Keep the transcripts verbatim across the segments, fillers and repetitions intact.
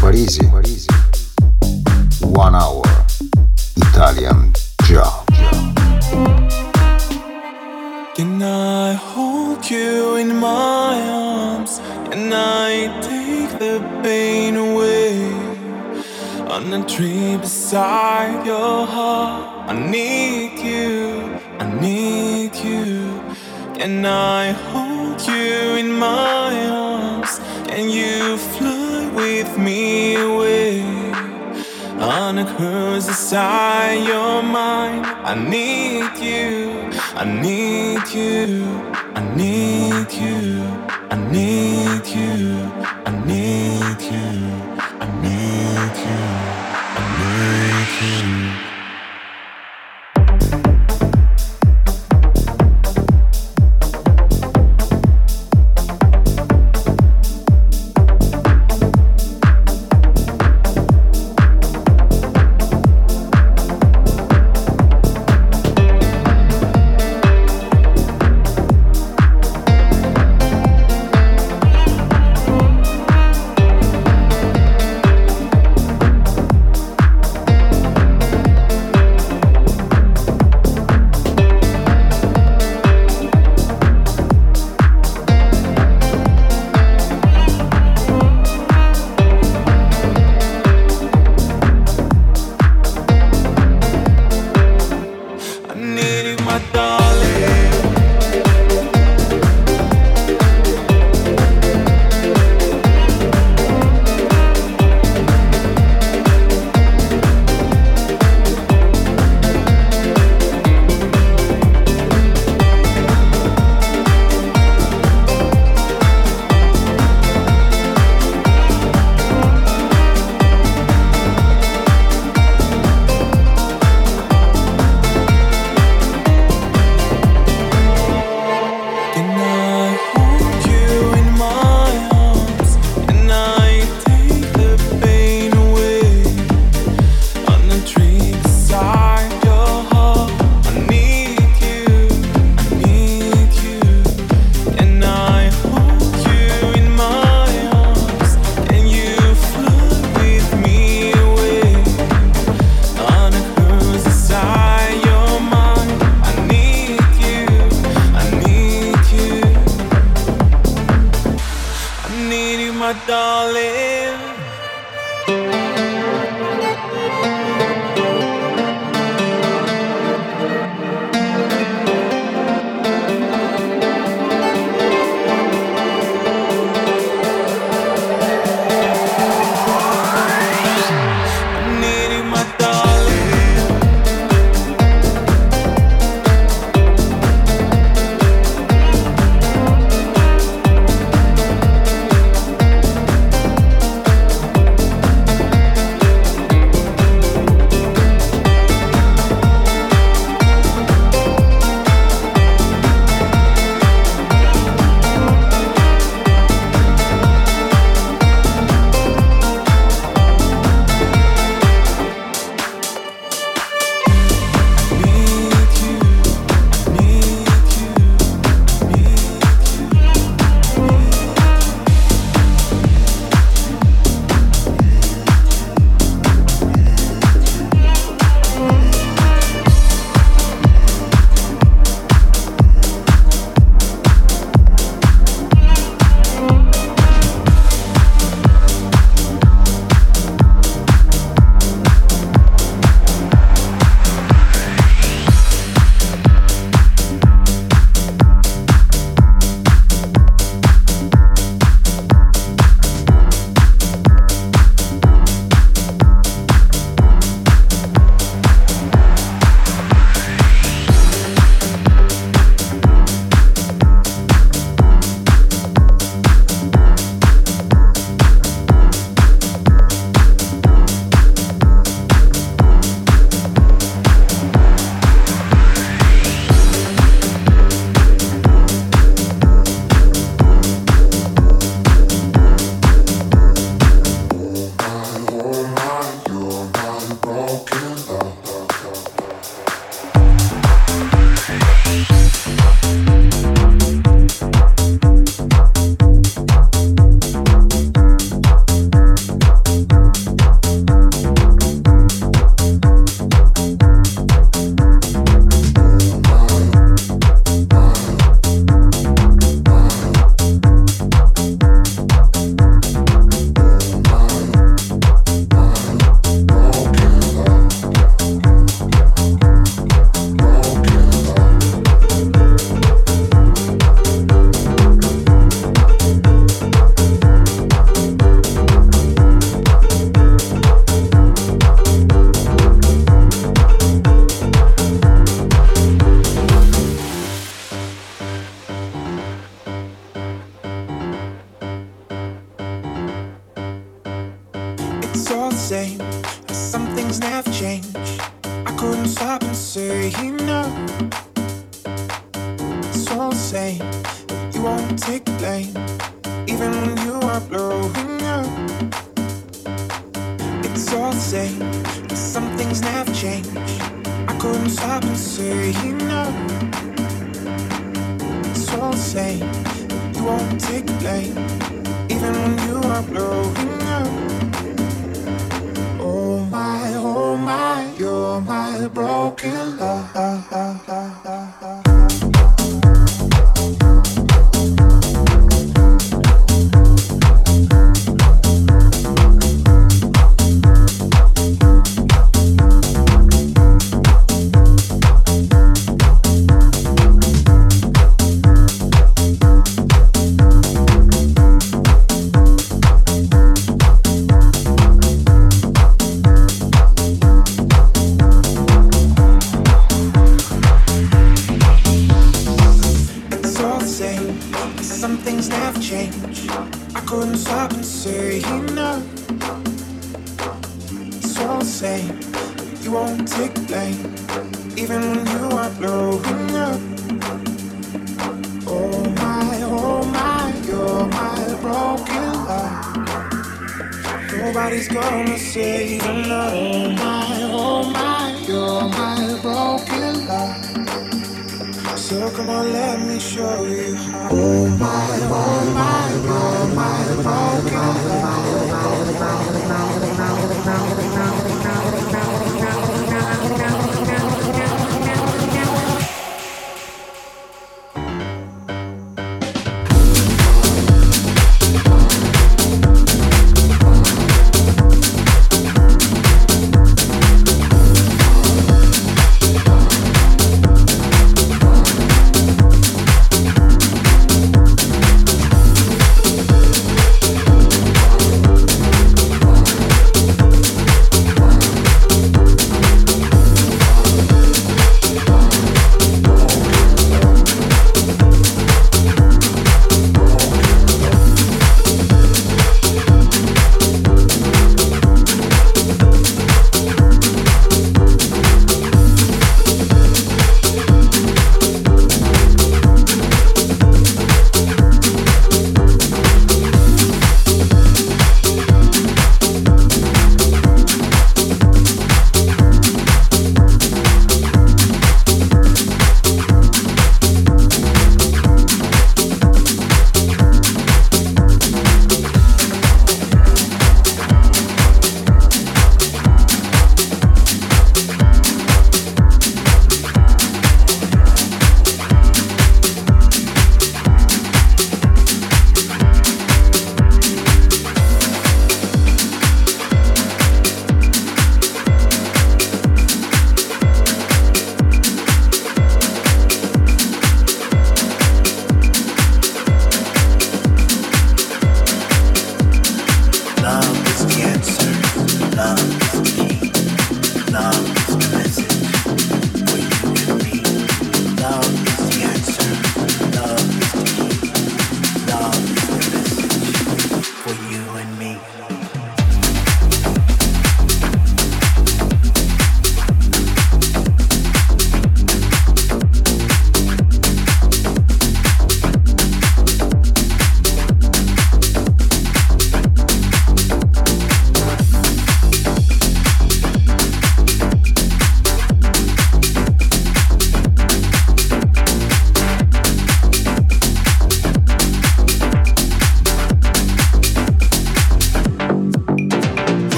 Maurizio Parisi. One Hour Italian Job. Can I hold you in my arms and I take the pain away? On a tree beside your heart, I need you, I need you. Can I hold you in my arms? Can you fly with me away? On a cruise beside your mind, I need you, I need you, I need you, I need you, I need you, I need you, I need you. it's all the same, and some things never change. I couldn't stop and say no. It's all the same, but you won't take the blame, even when you are blowing up. It's all the same, and some things never change. I couldn't stop and say no. It's all the same, but you won't take the blame, even when you are blowing up. Oh my, oh my, you're my broken love.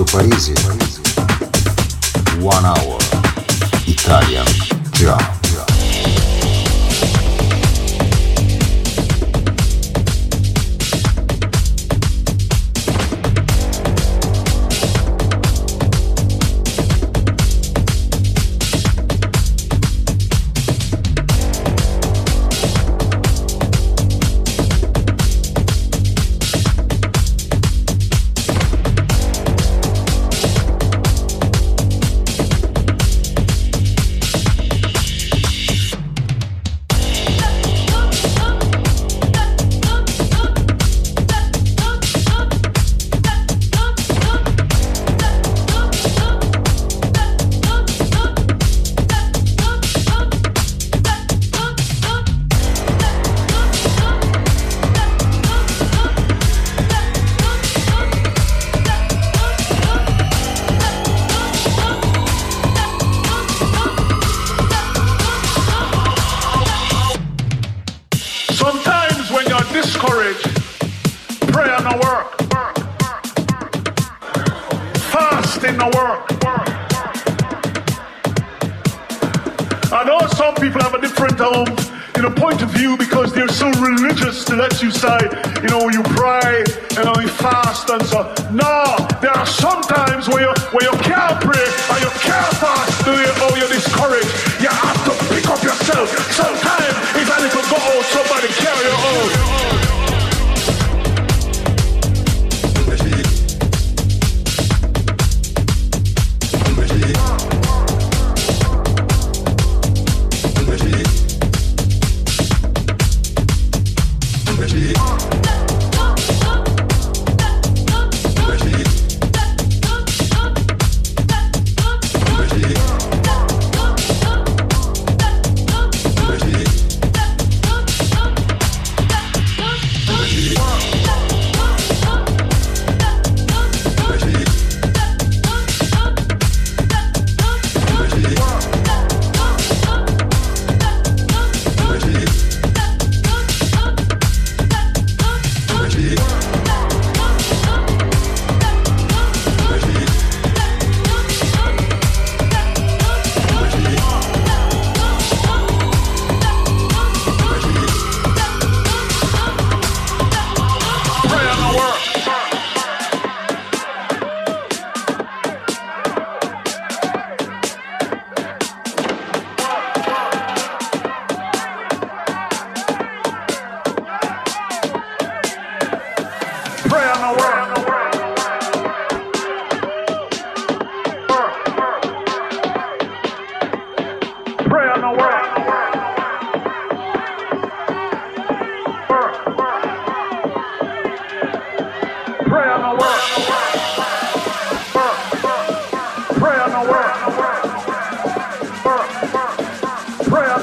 Maurizio Parisi. One Hour Italian Jam.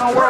We're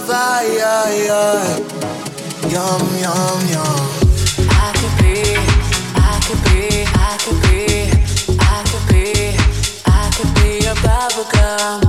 lava, yeah, yeah. Yum, yum, yum. I could be, I could be, I could be, I could be, I could be a bubblegum.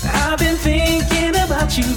I've been thinking about you.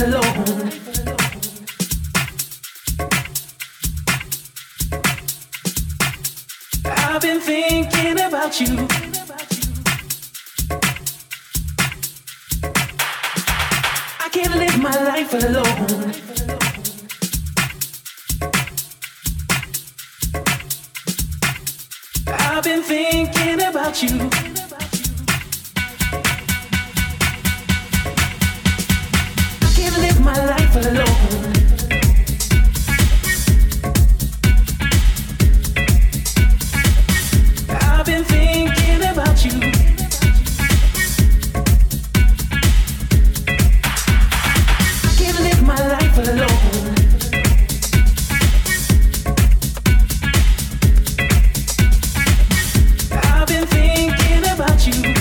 alone. I've been thinking about you. I can't live my life alone. I've been thinking about you. My life alone. I've been thinking about you. I can't live my life alone. I've been thinking about you.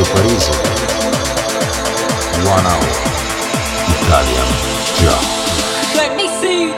Ezio Parese. One Hour Italian Jazz. Let me see.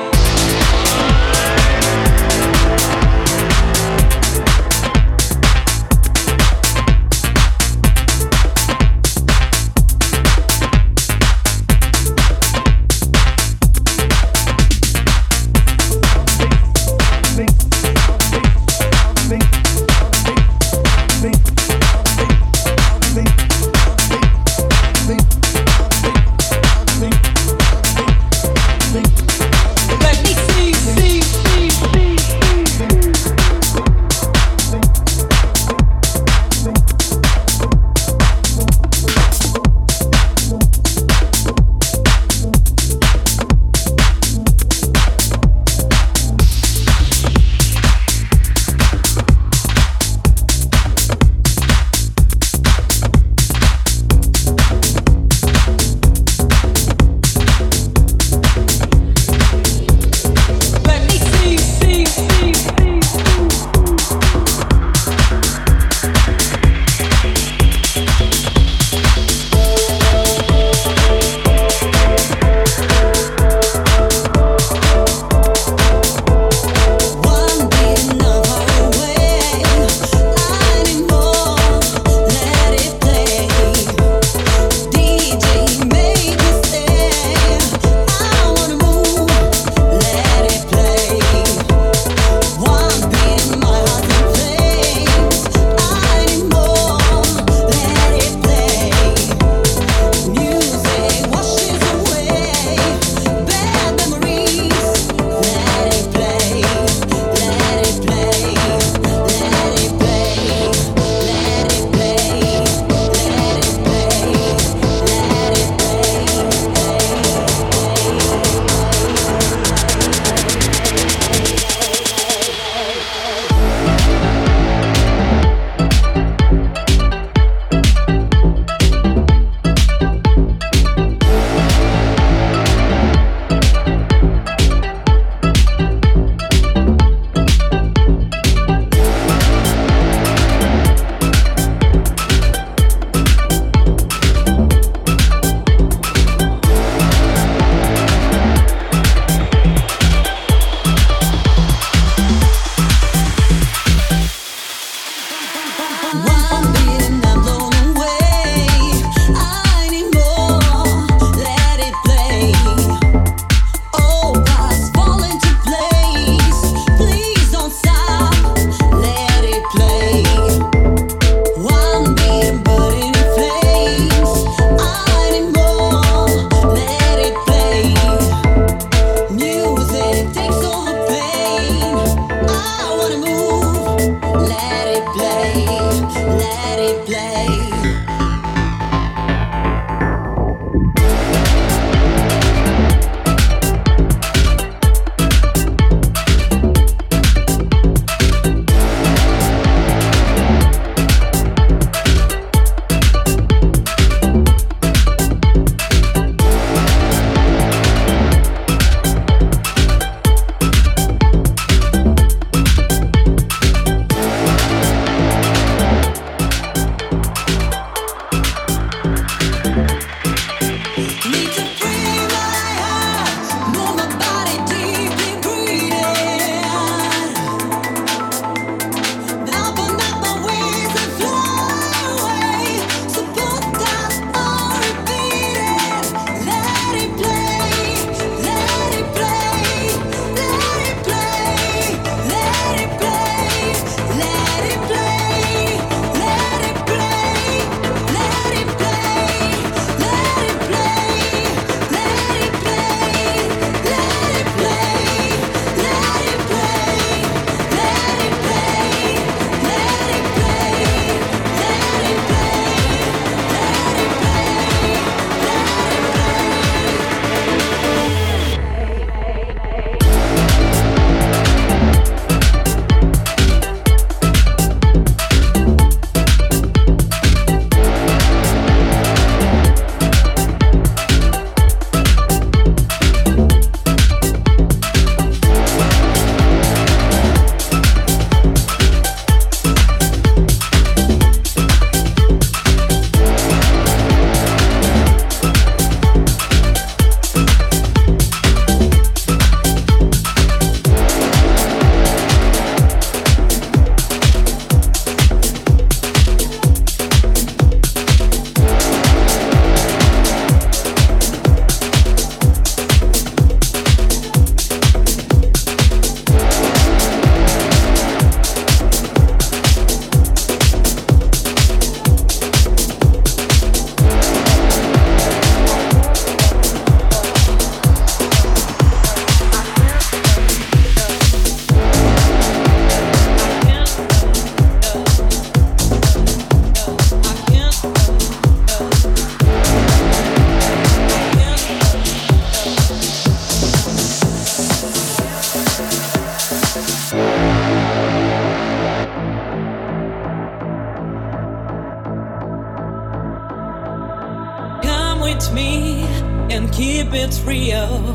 and keep it real.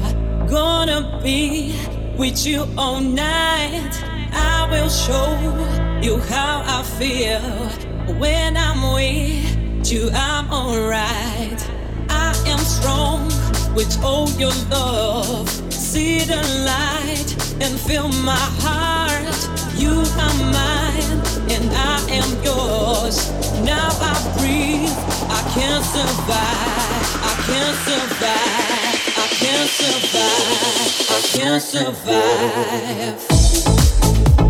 Gonna be with you all night. I will show you how I feel. When I'm with you, I'm alright. I am strong with all your love. See the light and feel my heart. You are mine and I am yours. Now I breathe, I can't survive, I can't survive, I can't survive, I can't survive, I can't survive.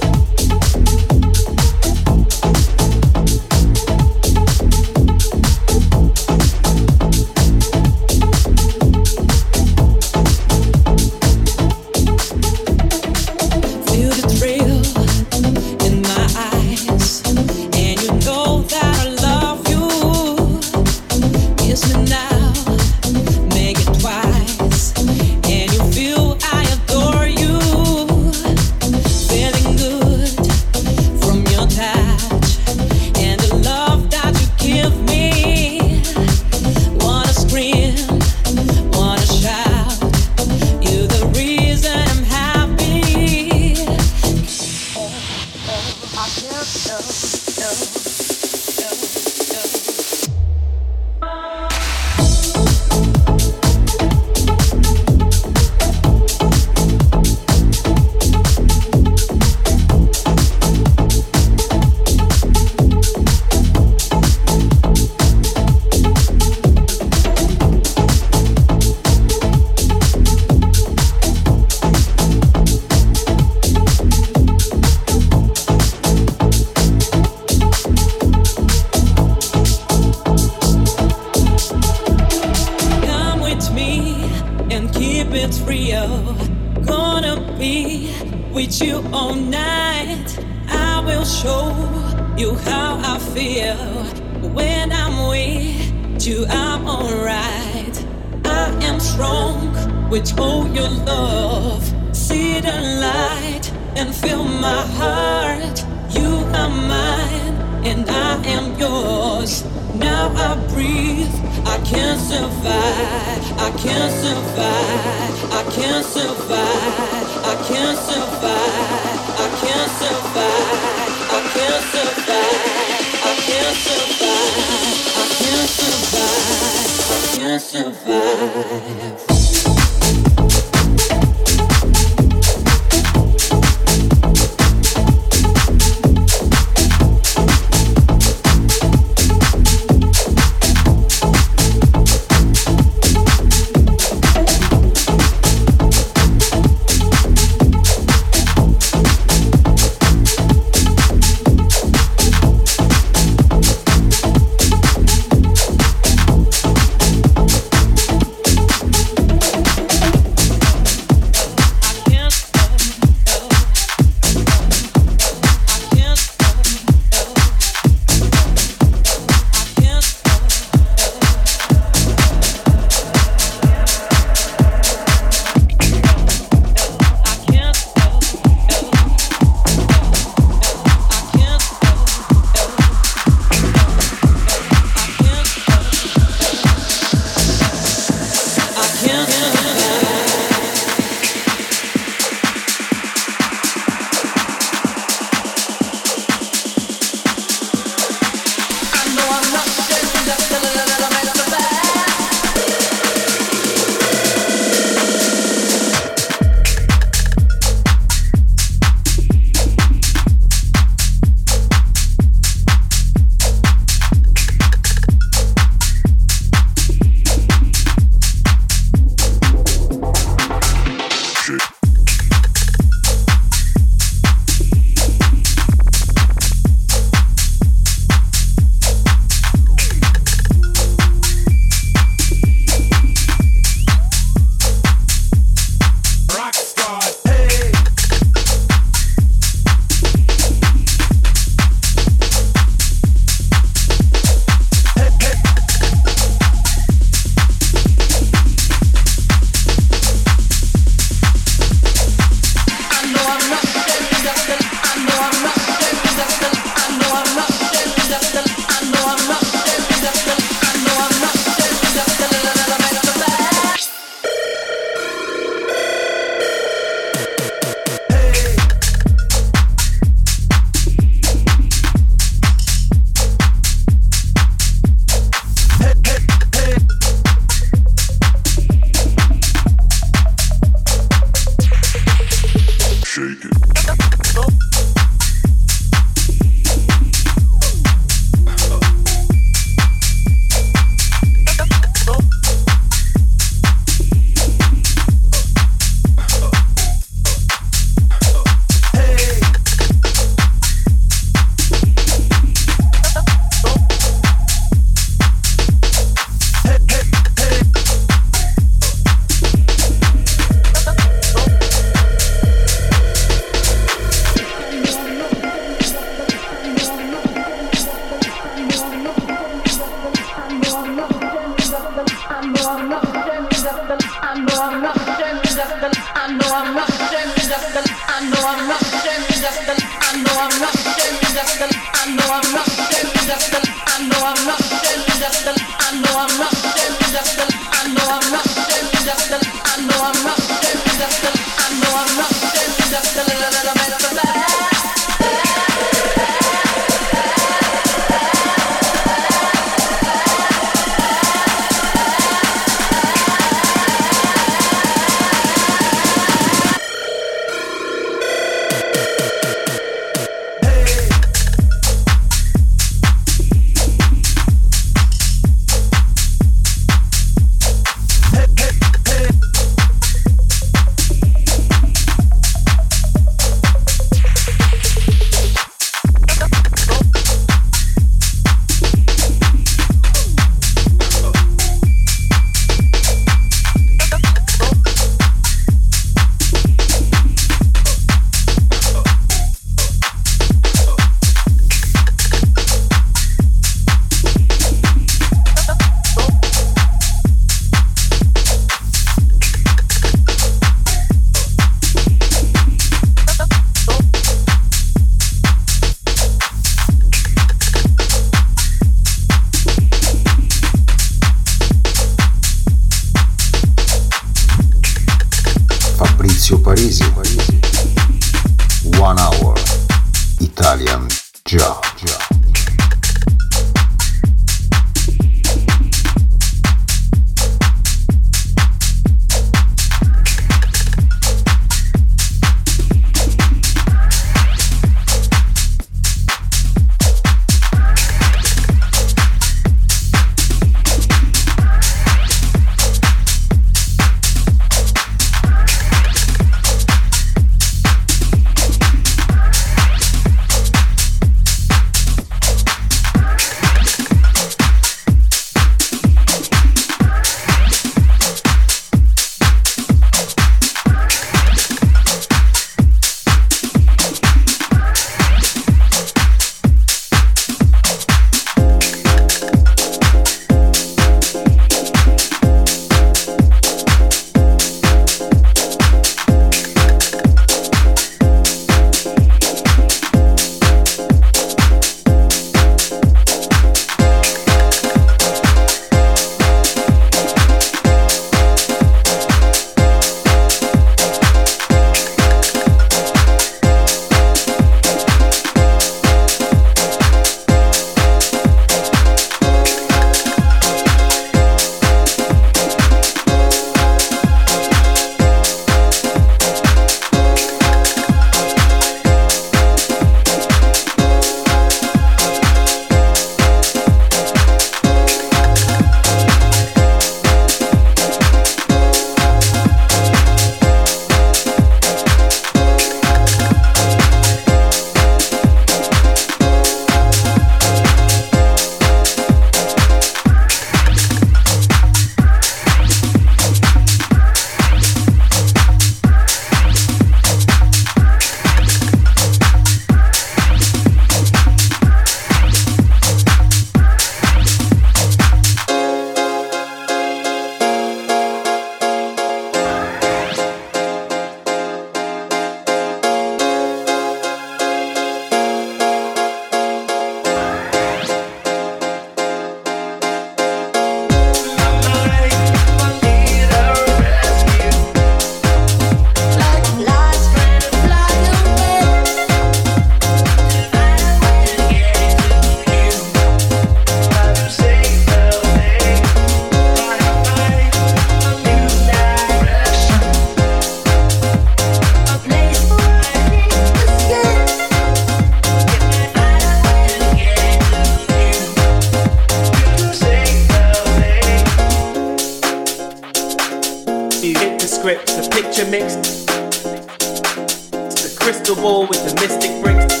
wall with the mystic bricks,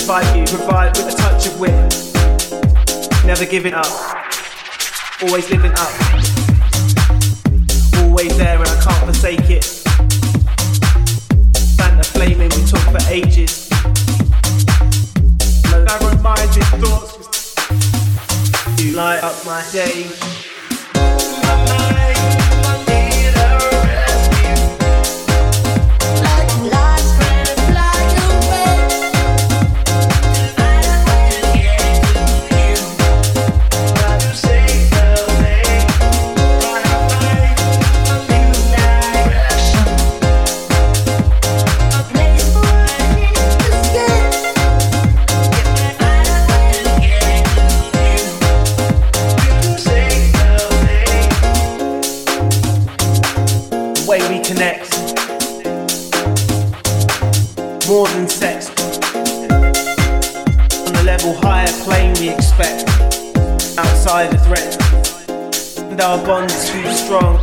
divide you, provide with a touch of wit. Never giving up, always living up, always there and I can't forsake it. Santa flaming, we talk for ages. Narrow-minded thoughts, you light up my day. More than sex, on the level higher plane we expect, outside the threat, and our bond's too strong.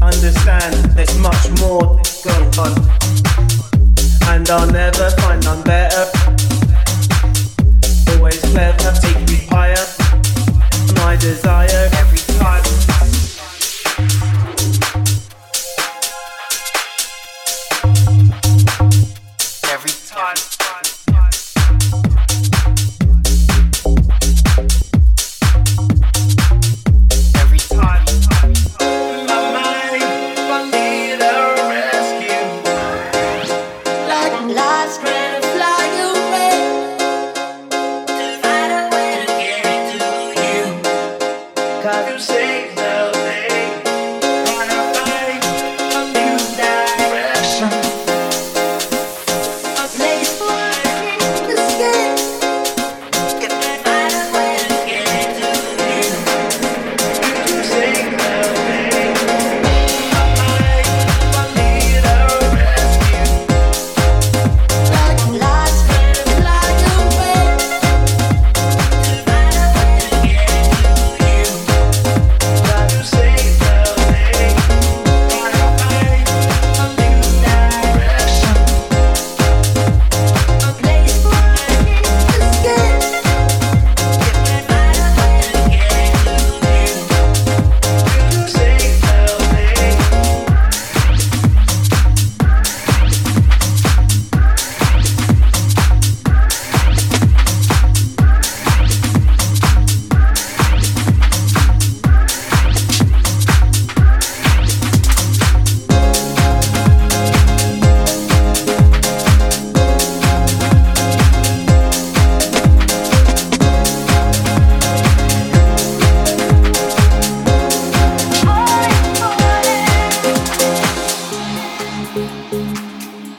Understand there's much more going on, and I'll never find none better. Always clever, take me higher, my desire every time.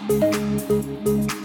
Thank you.